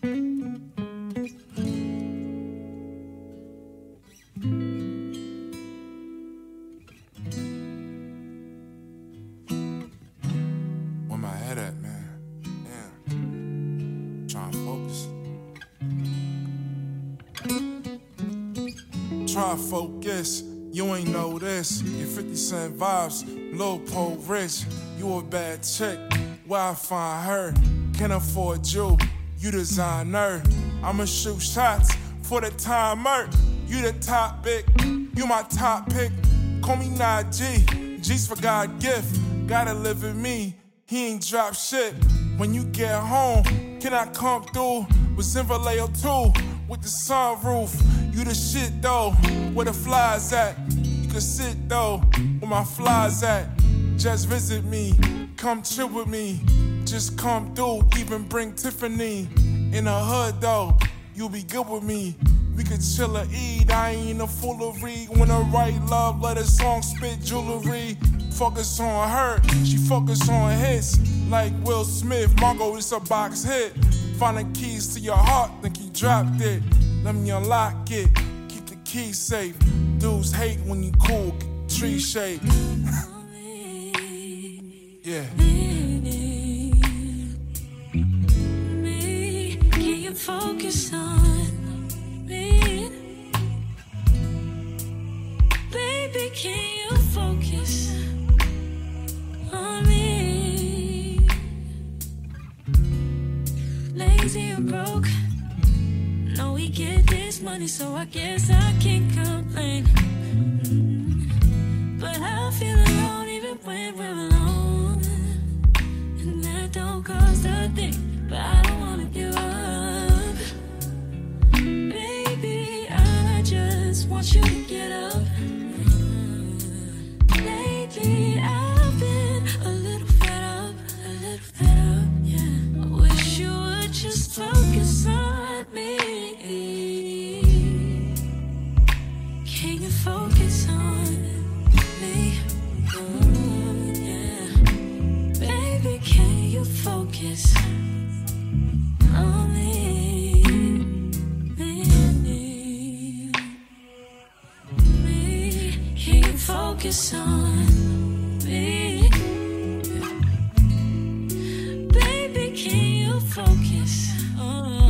Where my head at, man? Damn. Trying to focus. Try to focus. You ain't know this. Your 50 Cent vibes. Lil Pole rich. You a bad chick. Where I find her? Can't afford you. You designer, I'ma shoot shots for the timer. You the top pick, you my top pick. Call me Naww G, G's for God gift. Gotta live with me, he ain't drop shit. When you get home, can I come through? Was in Vallejo too, with the sunroof. You the shit though, where the flies at? You can sit though, where my flies at? Just visit me, come chill with me. Just come through, even bring Tiffany. In the hood though, you be good with me. We could chill and eat, I ain't a foolery. When I write love letter song, spit jewelry. Focus on her, she focus on his. Like Will Smith, Mongo is a box hit. Find the keys to your heart, think he dropped it. Let me unlock it, keep the key safe. Dudes hate when you cool, get tree shade. Yeah. Focus on me, baby. Can you focus on me? Lazy and broke. No, we get this money, so I guess I can't complain. But I feel alone even when we're alone, and that don't cost a thing. But I don't wanna give up. Want you to get up. Lately I've been a little fed up, yeah. I wish you would just focus on me. Can you focus on me? Ooh, yeah. Baby, can you focus on me? Focus on me, baby. Can you focus on me?